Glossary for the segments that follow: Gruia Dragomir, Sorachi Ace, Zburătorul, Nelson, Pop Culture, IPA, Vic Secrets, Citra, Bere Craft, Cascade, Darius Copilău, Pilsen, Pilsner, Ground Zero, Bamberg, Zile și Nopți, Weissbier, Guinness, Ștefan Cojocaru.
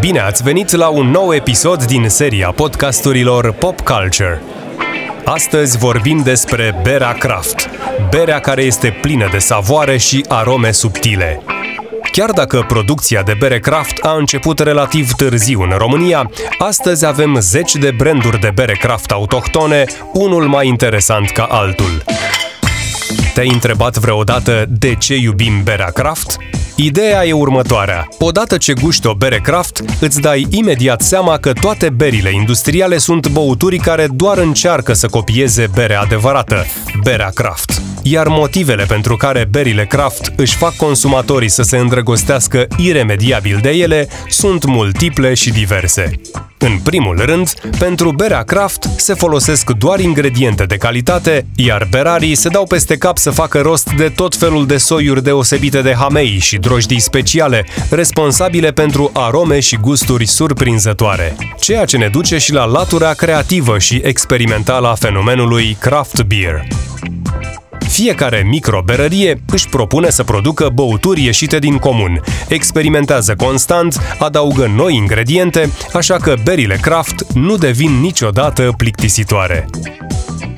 Bine ați venit la un nou episod din seria podcasturilor Pop Culture. Astăzi vorbim despre berea craft, berea care este plină de savoare și arome subtile. Chiar dacă producția de bere craft a început relativ târziu în România, astăzi avem 10 de branduri de bere craft autohtone, unul mai interesant ca altul. Te-ai întrebat vreodată de ce iubim berea craft? Ideea e următoarea. Odată ce guști o bere craft, îți dai imediat seama că toate berile industriale sunt băuturi care doar încearcă să copieze berea adevărată, berea craft. Iar motivele pentru care berile craft își fac consumatorii să se îndrăgostească iremediabil de ele sunt multiple și diverse. În primul rând, pentru berea craft se folosesc doar ingrediente de calitate, iar berarii se dau peste cap să facă rost de tot felul de soiuri deosebite de hamei și drojdii speciale, responsabile pentru arome și gusturi surprinzătoare. Ceea ce ne duce și la latura creativă și experimentală a fenomenului craft beer. Fiecare microberărie își propune să producă băuturi ieșite din comun, experimentează constant, adaugă noi ingrediente, așa că berile craft nu devin niciodată plictisitoare.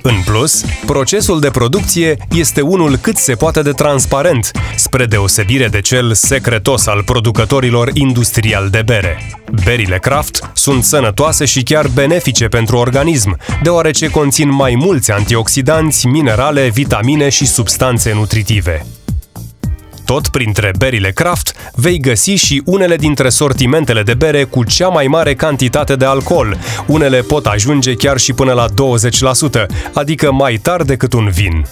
În plus, procesul de producție este unul cât se poate de transparent, spre deosebire de cel secretos al producătorilor industriali de bere. Berile craft sunt sănătoase și chiar benefice pentru organism, deoarece conțin mai mulți antioxidanți, minerale, vitamine și substanțe nutritive. Tot printre berile craft vei găsi și unele dintre sortimentele de bere cu cea mai mare cantitate de alcool. Unele pot ajunge chiar și până la 20%, adică mai tare decât un vin.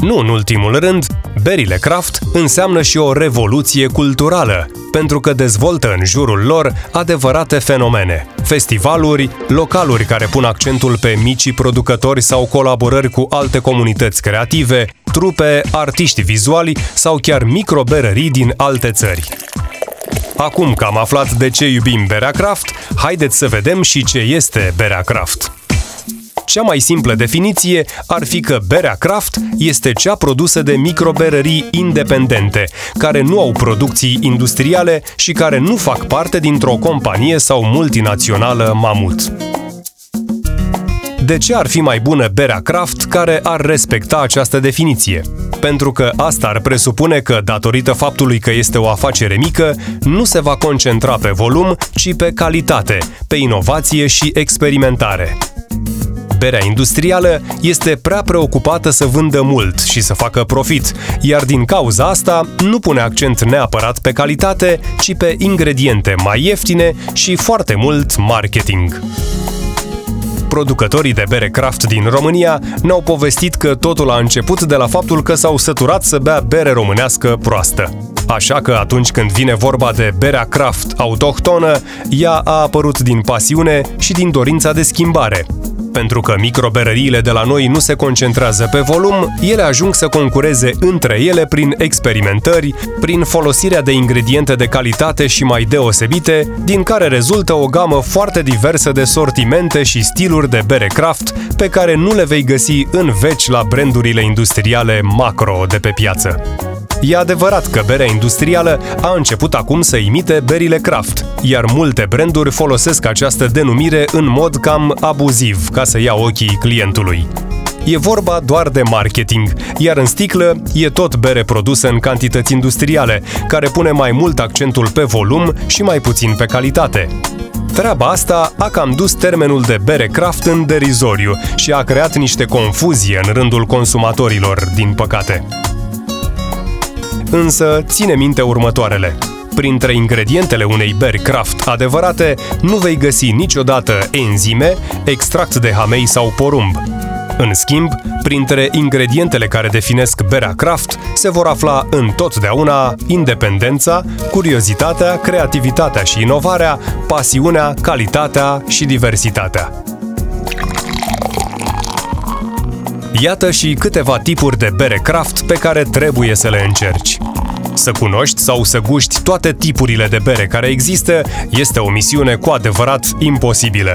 Nu în ultimul rând, berile craft înseamnă și o revoluție culturală, pentru că dezvoltă în jurul lor adevărate fenomene. Festivaluri, localuri care pun accentul pe micii producători sau colaborări cu alte comunități creative, trupe, artiști vizuali sau chiar microberării din alte țări. Acum că am aflat de ce iubim berea craft, haideți să vedem și ce este berea craft. Cea mai simplă definiție ar fi că berea craft este cea produsă de microberării independente, care nu au producții industriale și care nu fac parte dintr-o companie sau multinațională mamut. De ce ar fi mai bună berea craft care ar respecta această definiție? Pentru că asta ar presupune că, datorită faptului că este o afacere mică, nu se va concentra pe volum, ci pe calitate, pe inovație și experimentare. Berea industrială este prea preocupată să vândă mult și să facă profit, iar din cauza asta nu pune accent neapărat pe calitate, ci pe ingrediente mai ieftine și foarte mult marketing. Producătorii de bere craft din România ne-au povestit că totul a început de la faptul că s-au săturat să bea bere românească proastă. Așa că atunci când vine vorba de berea craft autohtonă, ea a apărut din pasiune și din dorința de schimbare. Pentru că microberăriile de la noi nu se concentrează pe volum, ele ajung să concureze între ele prin experimentări, prin folosirea de ingrediente de calitate și mai deosebite, din care rezultă o gamă foarte diversă de sortimente și stiluri de bere craft, pe care nu le vei găsi în veci la brandurile industriale macro de pe piață. E adevărat că berea industrială a început acum să imite berile craft, iar multe branduri folosesc această denumire în mod cam abuziv, ca să ia ochii clientului. E vorba doar de marketing, iar în sticlă e tot bere produsă în cantități industriale, care pune mai mult accentul pe volum și mai puțin pe calitate. Treaba asta a cam dus termenul de bere craft în derizoriu și a creat niște confuzie în rândul consumatorilor, din păcate. Însă, ține minte următoarele. Printre ingredientele unei beri craft adevărate, nu vei găsi niciodată enzime, extract de hamei sau porumb. În schimb, printre ingredientele care definesc berea craft, se vor afla întotdeauna independența, curiozitatea, creativitatea și inovarea, pasiunea, calitatea și diversitatea. Iată și câteva tipuri de bere craft pe care trebuie să le încerci. Să cunoști sau să guști toate tipurile de bere care există este o misiune cu adevărat imposibilă.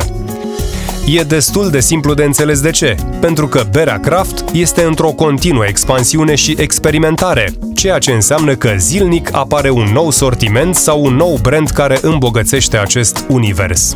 E destul de simplu de înțeles de ce, pentru că Bere Craft este într-o continuă expansiune și experimentare, ceea ce înseamnă că zilnic apare un nou sortiment sau un nou brand care îmbogățește acest univers.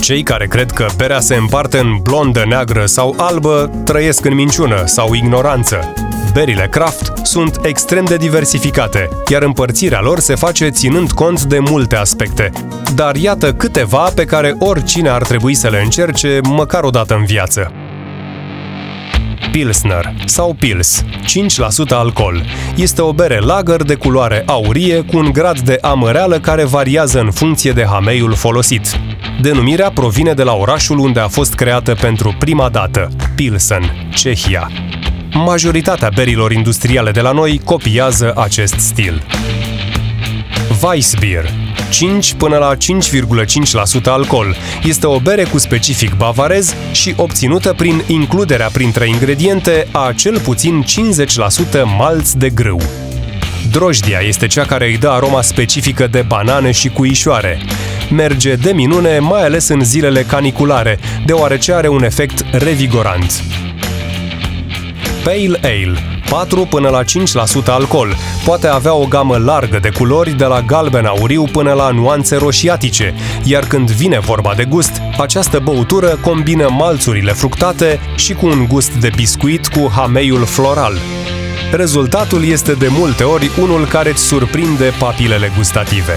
Cei care cred că berea se împarte în blondă, neagră sau albă trăiesc în minciună sau ignoranță. Berile craft sunt extrem de diversificate, iar împărțirea lor se face ținând cont de multe aspecte. Dar iată câteva pe care oricine ar trebui să le încerce măcar o dată în viață. Pilsner sau Pils, 5% alcool. Este o bere lager de culoare aurie cu un grad de amăreală care variază în funcție de hameiul folosit. Denumirea provine de la orașul unde a fost creată pentru prima dată, Pilsen, Cehia. Majoritatea berilor industriale de la noi copiază acest stil. Weissbier, 5 până la 5,5% alcool. Este o bere cu specific bavarez și obținută prin includerea printre ingrediente a cel puțin 50% malți de grâu. Drojdia este cea care îi dă aroma specifică de banane și cuișoare. Merge de minune, mai ales în zilele caniculare, deoarece are un efect revigorant. Pale Ale, 4 până la 5% alcool, poate avea o gamă largă de culori, de la galben-auriu până la nuanțe roșiatice, iar când vine vorba de gust, această băutură combină malțurile fructate și cu un gust de biscuit cu hameiul floral. Rezultatul este de multe ori unul care îți surprinde papilele gustative.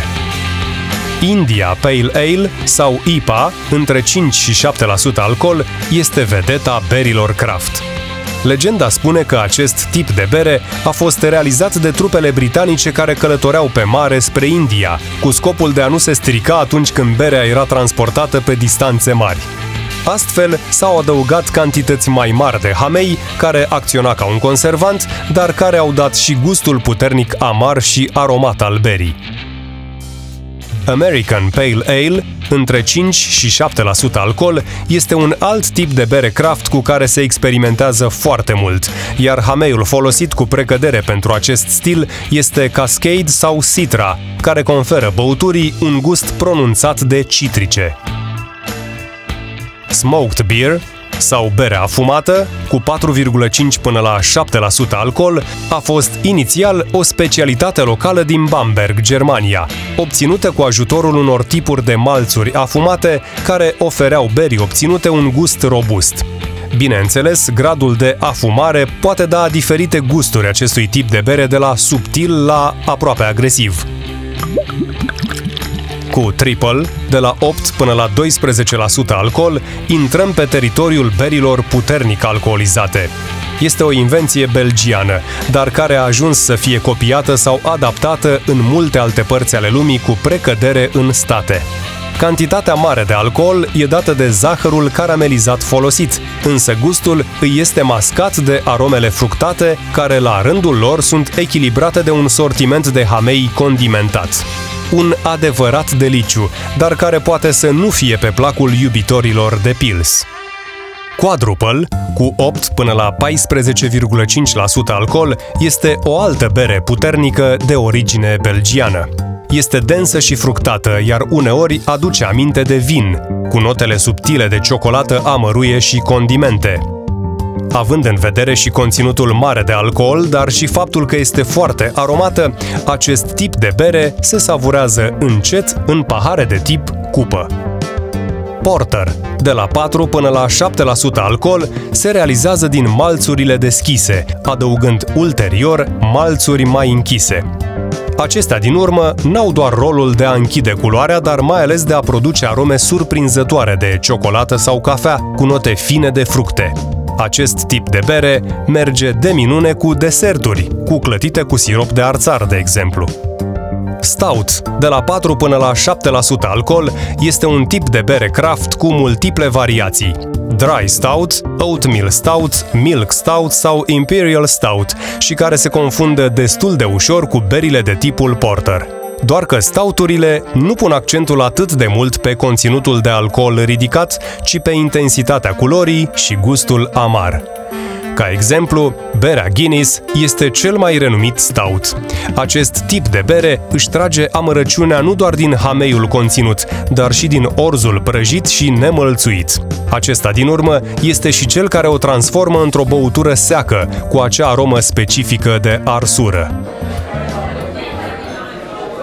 India Pale Ale sau IPA, între 5 și 7% alcool, este vedeta berilor craft. Legenda spune că acest tip de bere a fost realizat de trupele britanice care călătoreau pe mare spre India, cu scopul de a nu se strica atunci când berea era transportată pe distanțe mari. Astfel, s-au adăugat cantități mai mari de hamei, care acționa ca un conservant, dar care au dat și gustul puternic amar și aromat al berii. American Pale Ale, între 5 și 7% alcool, este un alt tip de bere craft cu care se experimentează foarte mult, iar hameiul folosit cu precădere pentru acest stil este Cascade sau Citra, care conferă băuturii un gust pronunțat de citrice. Smoked Beer, sau bere afumată, cu 4,5 până la 7% alcool, a fost inițial o specialitate locală din Bamberg, Germania, obținută cu ajutorul unor tipuri de malțuri afumate care ofereau berii obținute un gust robust. Bineînțeles, gradul de afumare poate da diferite gusturi acestui tip de bere de la subtil la aproape agresiv. Cu triple, de la 8 până la 12% alcool, intrăm pe teritoriul berilor puternic alcoolizate. Este o invenție belgiană, dar care a ajuns să fie copiată sau adaptată în multe alte părți ale lumii cu precădere în state. Cantitatea mare de alcool e dată de zahărul caramelizat folosit, însă gustul îi este mascat de aromele fructate, care la rândul lor sunt echilibrate de un sortiment de hamei condimentat. Un adevărat deliciu, dar care poate să nu fie pe placul iubitorilor de pils. Quadruple, cu 8 până la 14,5% alcool, este o altă bere puternică de origine belgiană. Este densă și fructată, iar uneori aduce aminte de vin, cu notele subtile de ciocolată amăruie și condimente. Având în vedere și conținutul mare de alcool, dar și faptul că este foarte aromată, acest tip de bere se savurează încet în pahare de tip cupă. Porter, de la 4 până la 7% alcool, se realizează din malțurile deschise, adăugând ulterior malțuri mai închise. Acestea, din urmă, n-au doar rolul de a închide culoarea, dar mai ales de a produce arome surprinzătoare de ciocolată sau cafea, cu note fine de fructe. Acest tip de bere merge de minune cu deserturi, cu clătite cu sirop de arțar, de exemplu. Stout, de la 4 până la 7% alcool, este un tip de bere craft cu multiple variații. Dry Stout, Oatmeal Stout, Milk Stout sau Imperial Stout și care se confundă destul de ușor cu berile de tipul porter. Doar că stouturile nu pun accentul atât de mult pe conținutul de alcool ridicat, ci pe intensitatea culorii și gustul amar. Ca exemplu, berea Guinness este cel mai renumit stout. Acest tip de bere își trage amărăciunea nu doar din hameiul conținut, dar și din orzul prăjit și nemălțuit. Acesta, din urmă, este și cel care o transformă într-o băutură seacă, cu acea aromă specifică de arsură.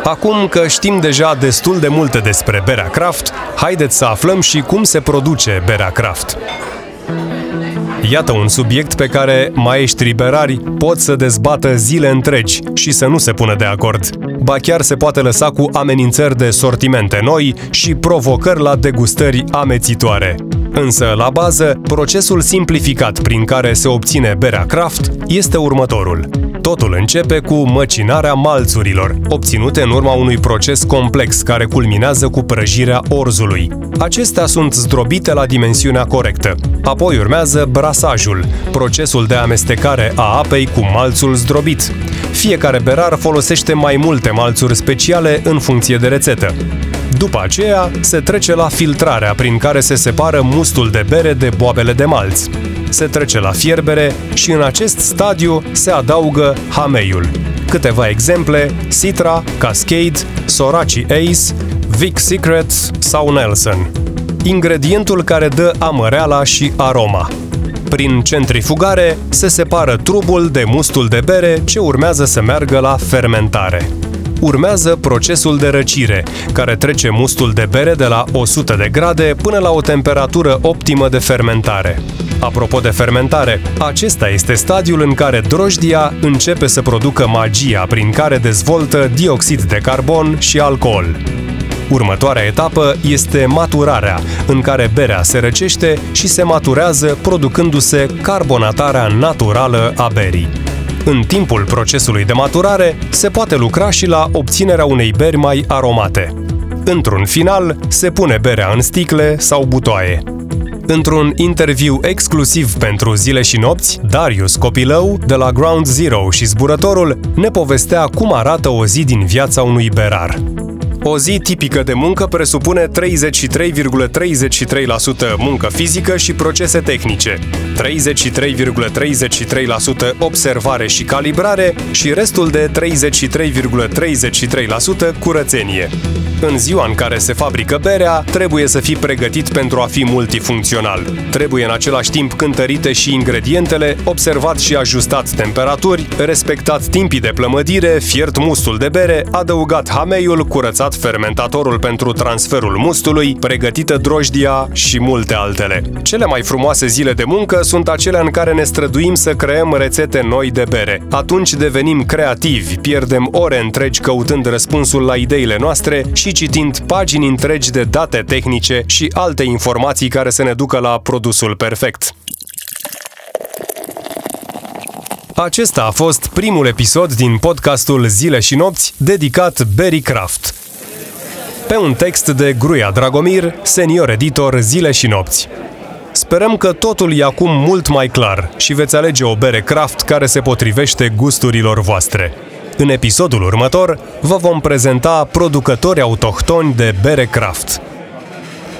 Acum că știm deja destul de multe despre berea craft, haideți să aflăm și cum se produce berea craft. Iată un subiect pe care maestrii berari pot să dezbată zile întregi și să nu se pună de acord. Ba chiar se poate lăsa cu amenințări de sortimente noi și provocări la degustări amețitoare. Însă, la bază, procesul simplificat prin care se obține berea craft este următorul. Totul începe cu măcinarea malțurilor, obținute în urma unui proces complex care culminează cu prăjirea orzului. Acestea sunt zdrobite la dimensiunea corectă. Apoi urmează brasajul, procesul de amestecare a apei cu malțul zdrobit. Fiecare berar folosește mai multe malțuri speciale în funcție de rețetă. După aceea, se trece la filtrarea prin care se separă mustul de bere de boabele de malț. Se trece la fierbere și în acest stadiu se adaugă hameiul. Câteva exemple: Citra, Cascade, Sorachi Ace, Vic Secrets sau Nelson. Ingredientul care dă amăreala și aroma. Prin centrifugare se separă trubul de mustul de bere ce urmează să meargă la fermentare. Urmează procesul de răcire, care trece mustul de bere de la 100 de grade până la o temperatură optimă de fermentare. Apropo de fermentare, acesta este stadiul în care drojdia începe să producă magia prin care dezvoltă dioxid de carbon și alcool. Următoarea etapă este maturarea, în care berea se răcește și se maturează, producându-se carbonatarea naturală a berii. În timpul procesului de maturare, se poate lucra și la obținerea unei beri mai aromate. Într-un final, se pune berea în sticle sau butoaie. Într-un interviu exclusiv pentru Zile și Nopți, Darius Copilău, de la Ground Zero și Zburătorul, ne povestea cum arată o zi din viața unui berar. O zi tipică de muncă presupune 33,33% muncă fizică și procese tehnice, 33,33% observare și calibrare și restul de 33,33% curățenie. În ziua în care se fabrică berea, trebuie să fii pregătit pentru a fi multifuncțional. Trebuie în același timp cântărite și ingredientele, observat și ajustat temperaturi, respectat timpii de plămădire, fiert mustul de bere, adăugat hameiul, curățat fermentatorul pentru transferul mustului, pregătită drojdia și multe altele. Cele mai frumoase zile de muncă sunt acelea în care ne străduim să creăm rețete noi de bere. Atunci devenim creativi, pierdem ore întregi căutând răspunsul la ideile noastre și citind pagini întregi de date tehnice și alte informații care să ne ducă la produsul perfect. Acesta a fost primul episod din podcastul Zile și Nopți dedicat Bere Craft, pe un text de Gruia Dragomir, senior editor Zile și Nopți. Sperăm că totul e acum mult mai clar și veți alege o bere craft care se potrivește gusturilor voastre. În episodul următor vă vom prezenta producători autohtoni de bere craft.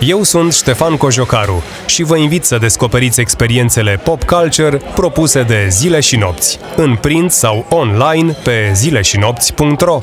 Eu sunt Ștefan Cojocaru și vă invit să descoperiți experiențele pop culture propuse de Zile și Nopți, în print sau online pe zileșinopți.ro.